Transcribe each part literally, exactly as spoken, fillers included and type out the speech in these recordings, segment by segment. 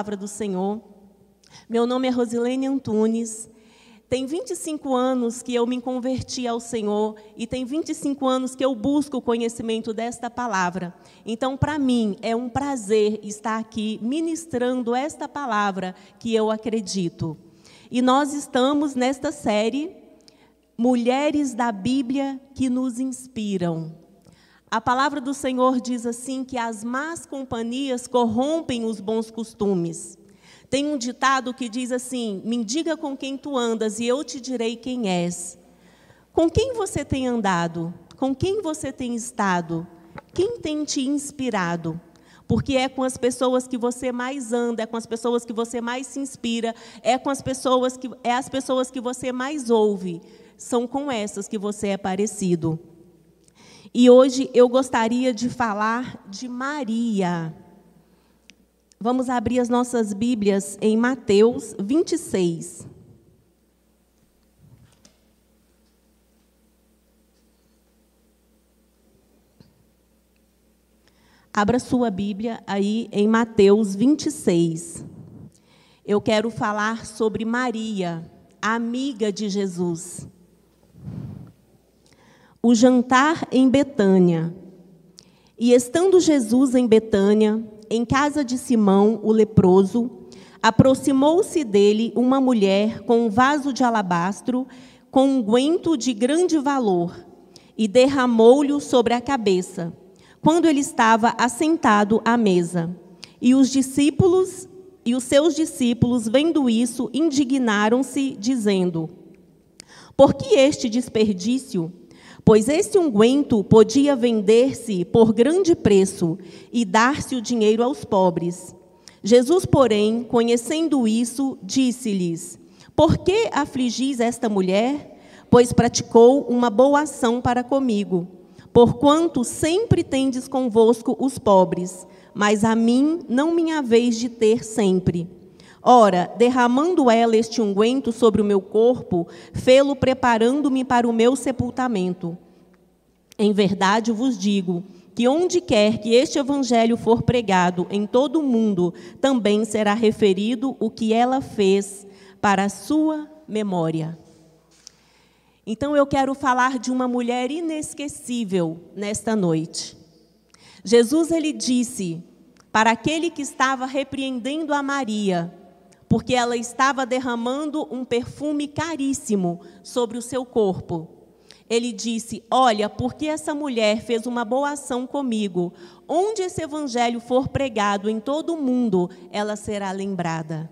Palavra do Senhor. Meu nome é Rosilene Antunes, tem vinte e cinco anos que eu me converti ao Senhor e tem vinte e cinco anos que eu busco o conhecimento desta palavra. Então, para mim, é um prazer estar aqui ministrando esta palavra que eu acredito. E nós estamos nesta série, Mulheres da Bíblia que nos inspiram. A palavra do Senhor diz assim que as más companhias corrompem os bons costumes. Tem um ditado que diz assim, me diga com quem tu andas e eu te direi quem és. Com quem você tem andado? Com quem você tem estado? Quem tem te inspirado? Porque é com as pessoas que você mais anda, é com as pessoas que você mais se inspira, é com as pessoas que, é as pessoas que você mais ouve. São com essas que você é parecido. E hoje eu gostaria de falar de Maria. Vamos abrir as nossas Bíblias em Mateus vinte e seis. Abra sua Bíblia aí em Mateus vinte e seis. Eu quero falar sobre Maria, a amiga de Jesus. O jantar em Betânia. E estando Jesus em Betânia, em casa de Simão, o leproso, aproximou-se dele uma mulher com um vaso de alabastro, com unguento de grande valor, e derramou-lhe sobre a cabeça, quando ele estava assentado à mesa. E os discípulos e os seus discípulos, vendo isso, indignaram-se, dizendo: Por que este desperdício? Pois este unguento podia vender-se por grande preço e dar-se o dinheiro aos pobres. Jesus, porém, conhecendo isso, disse-lhes: Por que afligis esta mulher? Pois praticou uma boa ação para comigo. Porquanto sempre tendes convosco os pobres, mas a mim não me haveis de ter sempre. Ora, derramando ela este unguento sobre o meu corpo, fê-lo preparando-me para o meu sepultamento. Em verdade vos digo que onde quer que este evangelho for pregado em todo o mundo, também será referido o que ela fez para a sua memória. Então eu quero falar de uma mulher inesquecível nesta noite. Jesus, ele disse para aquele que estava repreendendo a Maria, porque ela estava derramando um perfume caríssimo sobre o seu corpo. Ele disse: Olha, porque essa mulher fez uma boa ação comigo, onde esse evangelho for pregado em todo o mundo, ela será lembrada.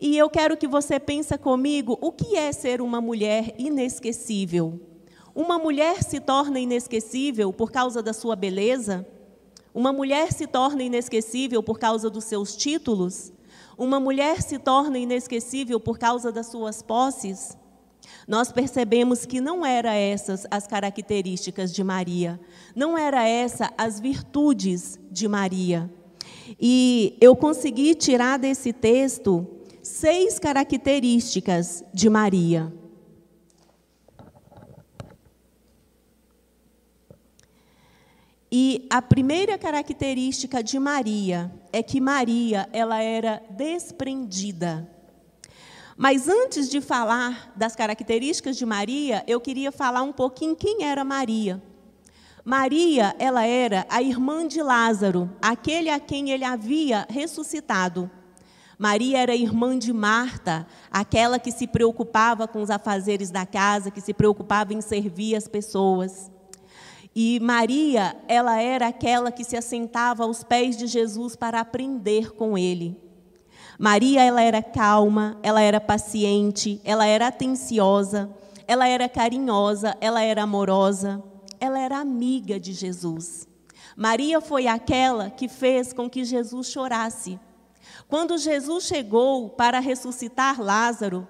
E eu quero que você pense comigo, o que é ser uma mulher inesquecível? Uma mulher se torna inesquecível por causa da sua beleza? Uma mulher se torna inesquecível por causa dos seus títulos? Uma mulher se torna inesquecível por causa das suas posses? Nós percebemos que não eram essas as características de Maria, não eram essas as virtudes de Maria. E eu consegui tirar desse texto seis características de Maria. E a primeira característica de Maria é que Maria, ela era desprendida. Mas antes de falar das características de Maria, eu queria falar um pouquinho quem era Maria. Maria, ela era a irmã de Lázaro, aquele a quem ele havia ressuscitado. Maria era irmã de Marta, aquela que se preocupava com os afazeres da casa, que se preocupava em servir as pessoas. E Maria, ela era aquela que se assentava aos pés de Jesus para aprender com ele. Maria, ela era calma, ela era paciente, ela era atenciosa, ela era carinhosa, ela era amorosa, ela era amiga de Jesus. Maria foi aquela que fez com que Jesus chorasse. Quando Jesus chegou para ressuscitar Lázaro,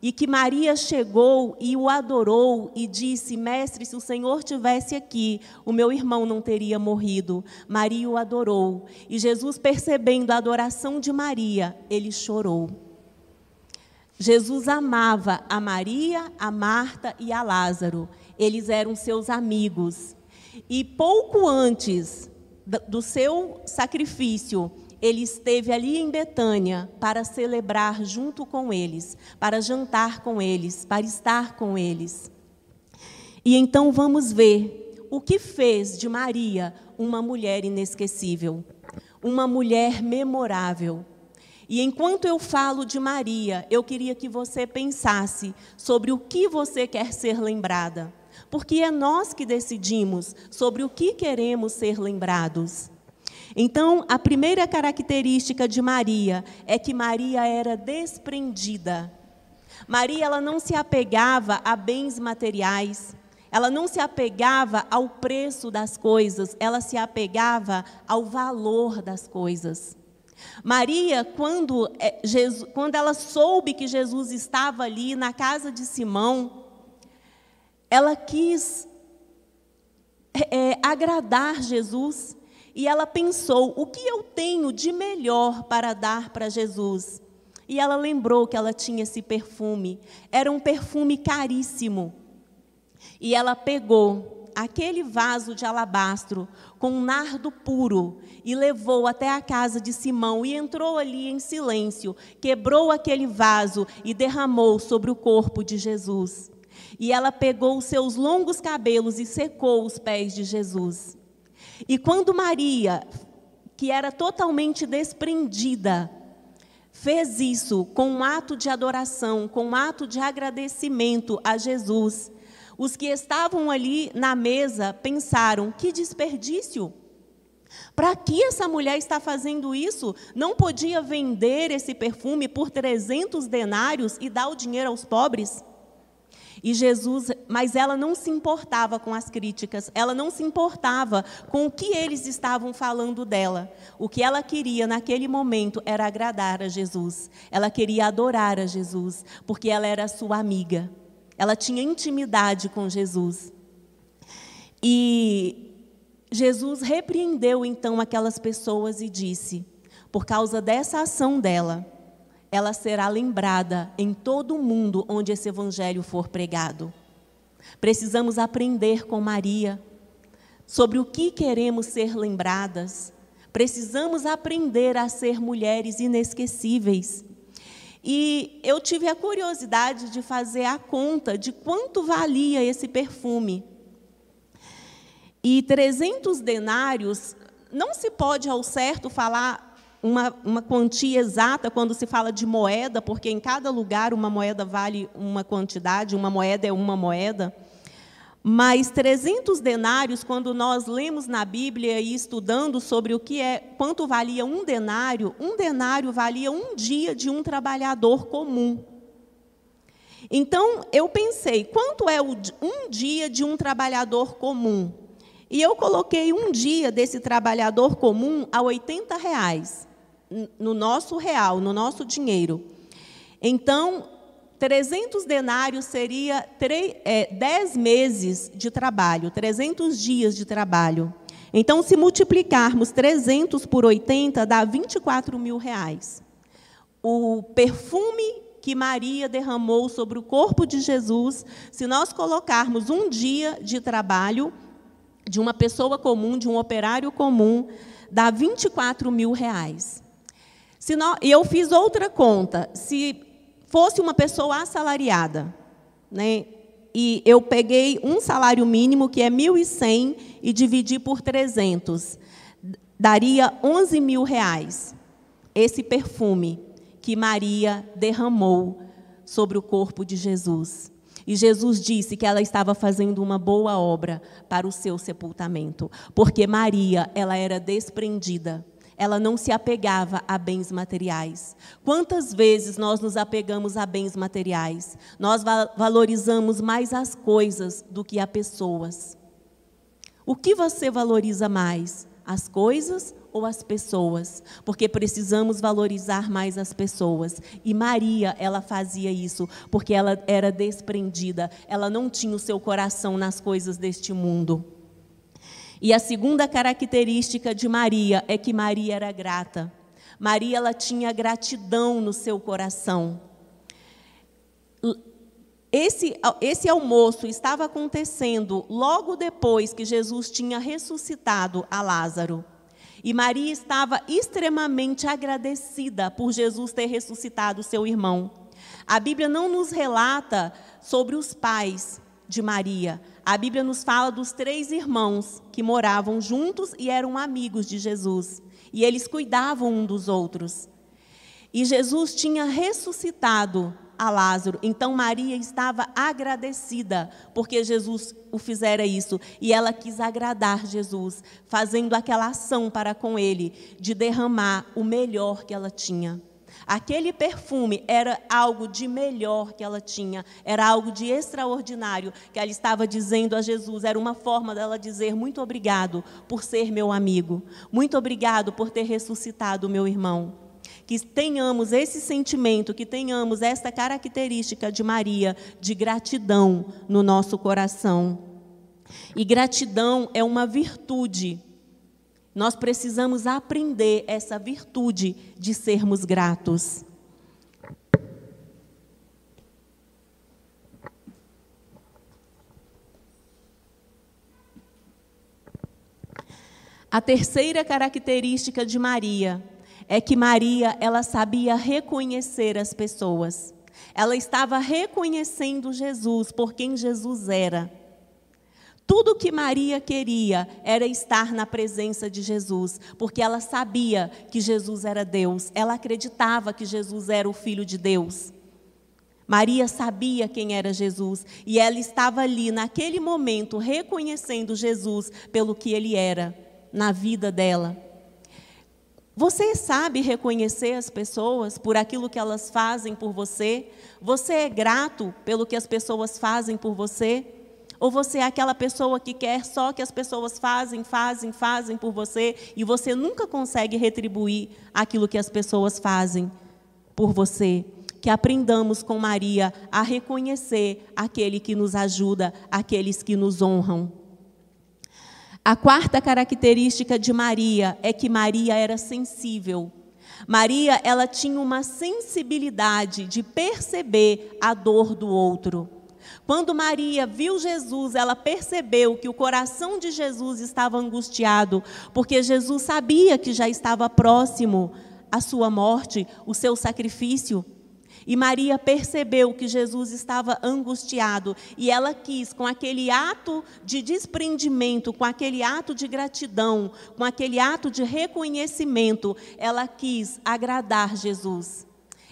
e que Maria chegou e o adorou e disse: Mestre, se o Senhor tivesse aqui, o meu irmão não teria morrido. Maria o adorou. E Jesus, percebendo a adoração de Maria, ele chorou. Jesus amava a Maria, a Marta e a Lázaro. Eles eram seus amigos. E pouco antes do seu sacrifício, ele esteve ali em Betânia para celebrar junto com eles, para jantar com eles, para estar com eles. E então vamos ver o que fez de Maria uma mulher inesquecível, uma mulher memorável. E enquanto eu falo de Maria, eu queria que você pensasse sobre o que você quer ser lembrada, porque é nós que decidimos sobre o que queremos ser lembrados. Então, a primeira característica de Maria é que Maria era desprendida. Maria, ela não se apegava a bens materiais, ela não se apegava ao preço das coisas, ela se apegava ao valor das coisas. Maria, quando, Jesus, quando ela soube que Jesus estava ali na casa de Simão, ela quis é, agradar Jesus. E ela pensou, o que eu tenho de melhor para dar para Jesus? E ela lembrou que ela tinha esse perfume. Era um perfume caríssimo. E ela pegou aquele vaso de alabastro com um nardo puro e levou até a casa de Simão e entrou ali em silêncio, quebrou aquele vaso e derramou sobre o corpo de Jesus. E ela pegou os seus longos cabelos e secou os pés de Jesus. E quando Maria, que era totalmente desprendida, fez isso com um ato de adoração, com um ato de agradecimento a Jesus, os que estavam ali na mesa pensaram, que desperdício! Para que essa mulher está fazendo isso? Não podia vender esse perfume por trezentos denários e dar o dinheiro aos pobres? E Jesus, mas ela não se importava com as críticas, ela não se importava com o que eles estavam falando dela. O que ela queria naquele momento era agradar a Jesus, ela queria adorar a Jesus, porque ela era sua amiga, ela tinha intimidade com Jesus. E Jesus repreendeu então aquelas pessoas e disse, por causa dessa ação dela, ela será lembrada em todo o mundo onde esse evangelho for pregado. Precisamos aprender com Maria sobre o que queremos ser lembradas. Precisamos aprender a ser mulheres inesquecíveis. E eu tive a curiosidade de fazer a conta de quanto valia esse perfume. E trezentos denários, não se pode ao certo falar Uma, uma quantia exata quando se fala de moeda, porque em cada lugar uma moeda vale uma quantidade, uma moeda é uma moeda. Mas trezentos denários, quando nós lemos na Bíblia e estudando sobre o que é, quanto valia um denário, um denário valia um dia de um trabalhador comum. Então, eu pensei, quanto é o, um dia de um trabalhador comum? E eu coloquei um dia desse trabalhador comum a oitenta reais, no nosso real, no nosso dinheiro. Então, trezentos denários seria dez meses de trabalho, trezentos dias de trabalho. Então, se multiplicarmos trezentos por oitenta, dá vinte e quatro mil reais. O perfume que Maria derramou sobre o corpo de Jesus, se nós colocarmos um dia de trabalho de uma pessoa comum, de um operário comum, dá vinte e quatro mil reais. Se não, eu fiz outra conta. Se fosse uma pessoa assalariada, né, e eu peguei um salário mínimo, que é mil e cem, e dividi por trezentos, daria onze mil reais. Esse perfume que Maria derramou sobre o corpo de Jesus. E Jesus disse que ela estava fazendo uma boa obra para o seu sepultamento, porque Maria, ela era desprendida, ela não se apegava a bens materiais. Quantas vezes nós nos apegamos a bens materiais? Nós valorizamos mais as coisas do que a pessoas. O que você valoriza mais? As coisas ou as pessoas? Porque precisamos valorizar mais as pessoas. E Maria, ela fazia isso, porque ela era desprendida, ela não tinha o seu coração nas coisas deste mundo. E a segunda característica de Maria é que Maria era grata. Maria, ela tinha gratidão no seu coração. Esse, esse almoço estava acontecendo logo depois que Jesus tinha ressuscitado a Lázaro. E Maria estava extremamente agradecida por Jesus ter ressuscitado seu irmão. A Bíblia não nos relata sobre os pais de Maria. A Bíblia nos fala dos três irmãos que moravam juntos e eram amigos de Jesus. E eles cuidavam um dos outros. E Jesus tinha ressuscitado a Lázaro. Então Maria estava agradecida porque Jesus o fizera isso, e ela quis agradar Jesus, fazendo aquela ação para com ele de derramar o melhor que ela tinha. Aquele perfume era algo de melhor que ela tinha, era algo de extraordinário que ela estava dizendo a Jesus. Era uma forma dela dizer: muito obrigado por ser meu amigo, muito obrigado por ter ressuscitado meu irmão. Que tenhamos esse sentimento, que tenhamos essa característica de Maria, de gratidão no nosso coração. E gratidão é uma virtude. Nós precisamos aprender essa virtude de sermos gratos. A terceira característica de Maria é que Maria, ela sabia reconhecer as pessoas. Ela estava reconhecendo Jesus por quem Jesus era. Tudo que Maria queria era estar na presença de Jesus, porque ela sabia que Jesus era Deus. Ela acreditava que Jesus era o Filho de Deus. Maria sabia quem era Jesus, e ela estava ali naquele momento reconhecendo Jesus pelo que ele era na vida dela. Você sabe reconhecer as pessoas por aquilo que elas fazem por você? Você é grato pelo que as pessoas fazem por você? Ou você é aquela pessoa que quer só que as pessoas fazem, fazem, fazem por você, e você nunca consegue retribuir aquilo que as pessoas fazem por você? Que aprendamos com Maria a reconhecer aquele que nos ajuda, aqueles que nos honram. A quarta característica de Maria é que Maria era sensível. Maria, ela tinha uma sensibilidade de perceber a dor do outro. Quando Maria viu Jesus, ela percebeu que o coração de Jesus estava angustiado, porque Jesus sabia que já estava próximo a sua morte, o seu sacrifício. E Maria percebeu que Jesus estava angustiado, e ela quis, com aquele ato de desprendimento, com aquele ato de gratidão, com aquele ato de reconhecimento, ela quis agradar Jesus.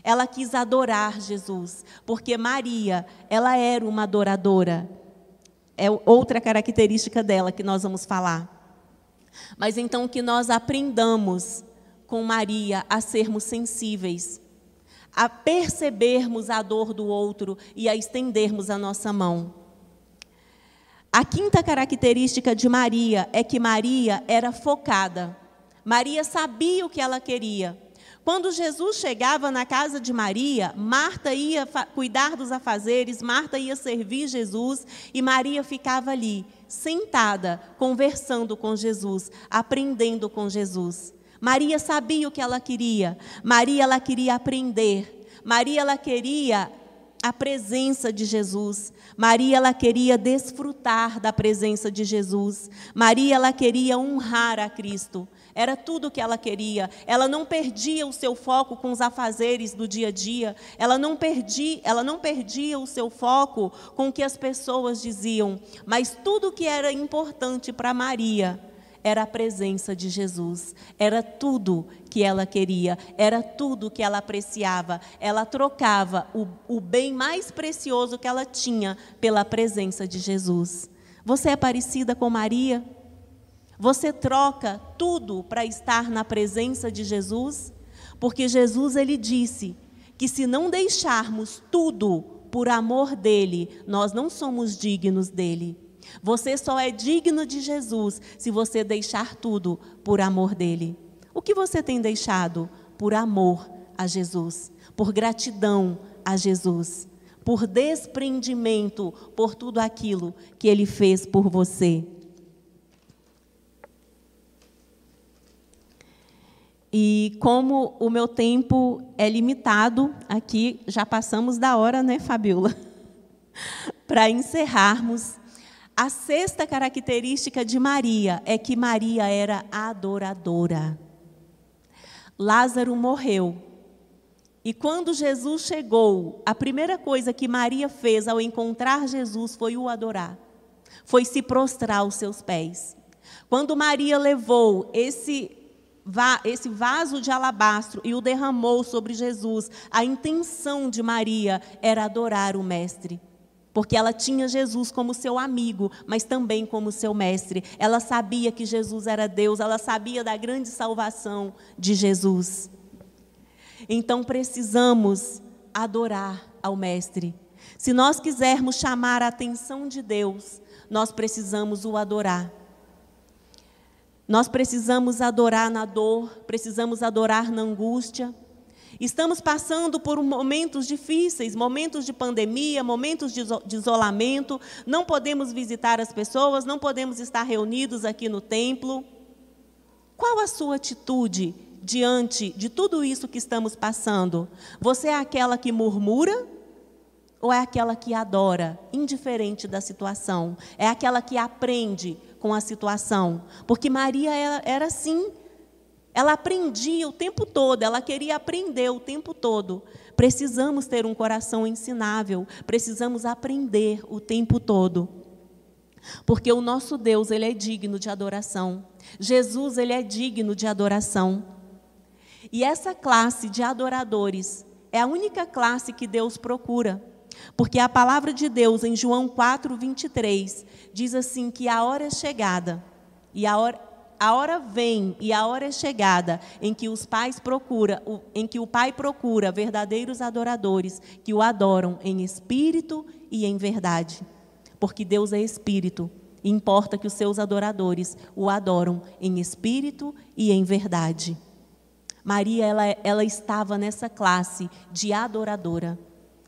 Ela quis adorar Jesus, porque Maria, ela era uma adoradora. É outra característica dela que nós vamos falar. Mas então que nós aprendamos com Maria a sermos sensíveis, a percebermos a dor do outro e a estendermos a nossa mão. A quinta característica de Maria é que Maria era focada. Maria sabia o que ela queria. Quando Jesus chegava na casa de Maria, Marta ia cuidar dos afazeres, Marta ia servir Jesus, e Maria ficava ali, sentada, conversando com Jesus, aprendendo com Jesus. Maria sabia o que ela queria. Maria, ela queria aprender. Maria, ela queria a presença de Jesus. Maria, ela queria desfrutar da presença de Jesus. Maria, ela queria honrar a Cristo. Era tudo o que ela queria. Ela não perdia o seu foco com os afazeres do dia a dia. Ela não perdia, ela não perdia o seu foco com o que as pessoas diziam. Mas tudo o que era importante para Maria era a presença de Jesus, era tudo que ela queria, era tudo que ela apreciava. Ela trocava o, o bem mais precioso que ela tinha pela presença de Jesus. Você é parecida com Maria? Você troca tudo para estar na presença de Jesus? Porque Jesus, ele disse que se não deixarmos tudo por amor dele, nós não somos dignos dele. Você só é digno de Jesus se você deixar tudo por amor dele. O que você tem deixado? Por amor a Jesus, por gratidão a Jesus, por desprendimento por tudo aquilo que ele fez por você. E como o meu tempo é limitado aqui, já passamos da hora, né, Fabiola? Para encerrarmos, A sexta característica de Maria é que Maria era adoradora. Lázaro morreu. E quando Jesus chegou, a primeira coisa que Maria fez ao encontrar Jesus foi o adorar. Foi se prostrar aos seus pés. Quando Maria levou esse, va- esse vaso de alabastro e o derramou sobre Jesus, a intenção de Maria era adorar o Mestre. Porque ela tinha Jesus como seu amigo, mas também como seu mestre. Ela sabia que Jesus era Deus, ela sabia da grande salvação de Jesus. Então precisamos adorar ao Mestre. Se nós quisermos chamar a atenção de Deus, nós precisamos o adorar. Nós precisamos adorar na dor, precisamos adorar na angústia. Estamos passando por momentos difíceis, momentos de pandemia, momentos de isolamento. Não podemos visitar as pessoas, não podemos estar reunidos aqui no templo. Qual a sua atitude diante de tudo isso que estamos passando? Você é aquela que murmura ou é aquela que adora, indiferente da situação? É aquela que aprende com a situação? Porque Maria era assim. Ela aprendia o tempo todo, ela queria aprender o tempo todo. Precisamos ter um coração ensinável, precisamos aprender o tempo todo. Porque o nosso Deus, ele é digno de adoração. Jesus, ele é digno de adoração. E essa classe de adoradores é a única classe que Deus procura. Porque a palavra de Deus em João quatro, vinte e três diz assim que a hora é chegada e a hora... A hora vem e a hora é chegada em que os pais procura, em que o Pai procura verdadeiros adoradores que o adoram em espírito e em verdade. Porque Deus é espírito e importa que os seus adoradores o adoram em espírito e em verdade. Maria, ela, ela estava nessa classe de adoradora.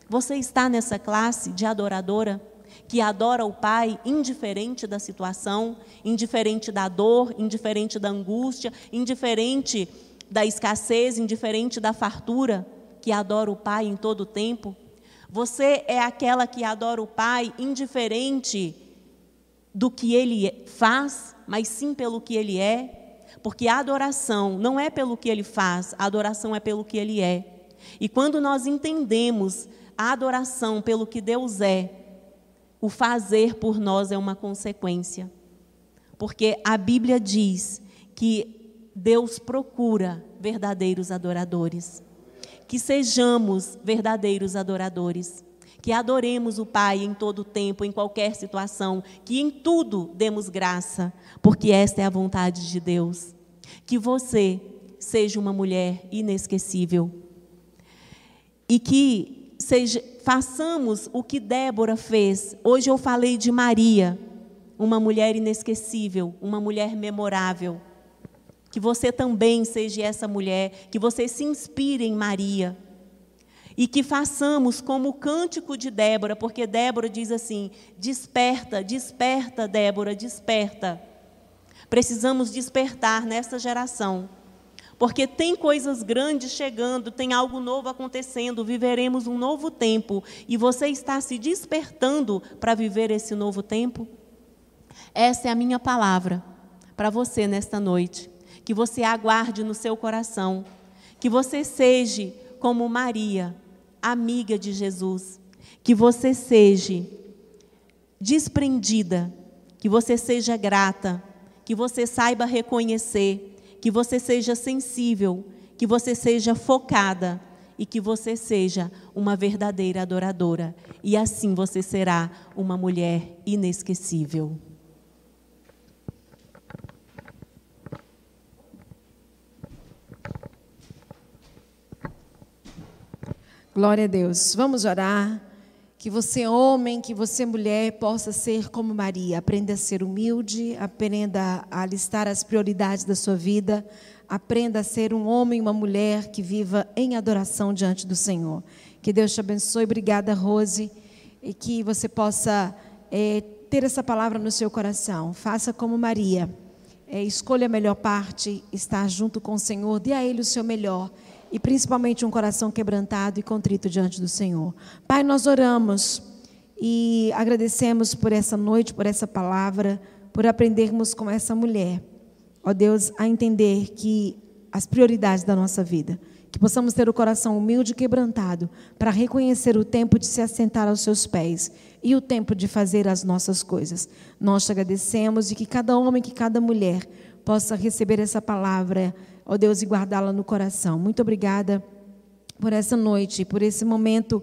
Você está nessa classe de adoradora? Que adora o Pai indiferente da situação, indiferente da dor, indiferente da angústia, indiferente da escassez, indiferente da fartura, que adora o Pai em todo o tempo. Você é aquela que adora o Pai indiferente do que Ele faz, mas sim pelo que Ele é, porque a adoração não é pelo que Ele faz, a adoração é pelo que Ele é. E quando nós entendemos a adoração pelo que Deus é, o fazer por nós é uma consequência, porque a Bíblia diz que Deus procura verdadeiros adoradores, que sejamos verdadeiros adoradores, que adoremos o Pai em todo tempo, em qualquer situação, que em tudo demos graça, porque esta é a vontade de Deus, que você seja uma mulher inesquecível e que Seja, façamos o que Débora fez. Hoje eu falei de Maria, uma mulher inesquecível, uma mulher memorável. Que você também seja essa mulher, que você se inspire em Maria. E que façamos como o cântico de Débora, porque Débora diz assim: desperta, desperta, Débora, desperta. Precisamos despertar nesta geração. Porque tem coisas grandes chegando, tem algo novo acontecendo, viveremos um novo tempo. E você está se despertando para viver esse novo tempo? Essa é a minha palavra para você nesta noite. Que você aguarde no seu coração. Que você seja como Maria, amiga de Jesus. Que você seja desprendida. Que você seja grata. Que você saiba reconhecer. Que você seja sensível, que você seja focada e que você seja uma verdadeira adoradora. E assim você será uma mulher inesquecível. Glória a Deus. Vamos orar. Que você, homem, que você, mulher, possa ser como Maria. Aprenda a ser humilde, aprenda a listar as prioridades da sua vida. Aprenda a ser um homem e uma mulher que viva em adoração diante do Senhor. Que Deus te abençoe. Obrigada, Rose. E que você possa é, ter essa palavra no seu coração. Faça como Maria. É, escolha a melhor parte, estar junto com o Senhor. Dê a Ele o seu melhor. E principalmente um coração quebrantado e contrito diante do Senhor. Pai, nós oramos e agradecemos por essa noite, por essa palavra, por aprendermos com essa mulher, ó Deus, a entender que as prioridades da nossa vida, que possamos ter o coração humilde e quebrantado para reconhecer o tempo de se assentar aos seus pés e o tempo de fazer as nossas coisas. Nós te agradecemos e que cada homem, que cada mulher possa receber essa palavra, ó Deus, e guardá-la no coração. Muito obrigada por essa noite, por esse momento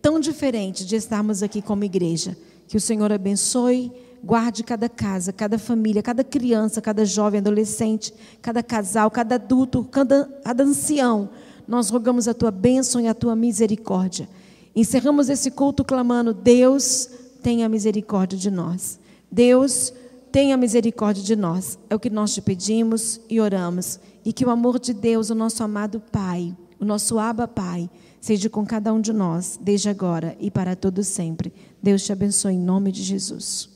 tão diferente de estarmos aqui como igreja. Que o Senhor abençoe, guarde cada casa, cada família, cada criança, cada jovem, adolescente, cada casal, cada adulto, cada, cada ancião. Nós rogamos a tua bênção e a tua misericórdia. Encerramos esse culto clamando: Deus, tenha misericórdia de nós. Deus, tenha misericórdia de nós. É o que nós te pedimos e oramos. E que o amor de Deus, o nosso amado Pai, o nosso Abba Pai, seja com cada um de nós, desde agora e para todo sempre. Deus te abençoe em nome de Jesus.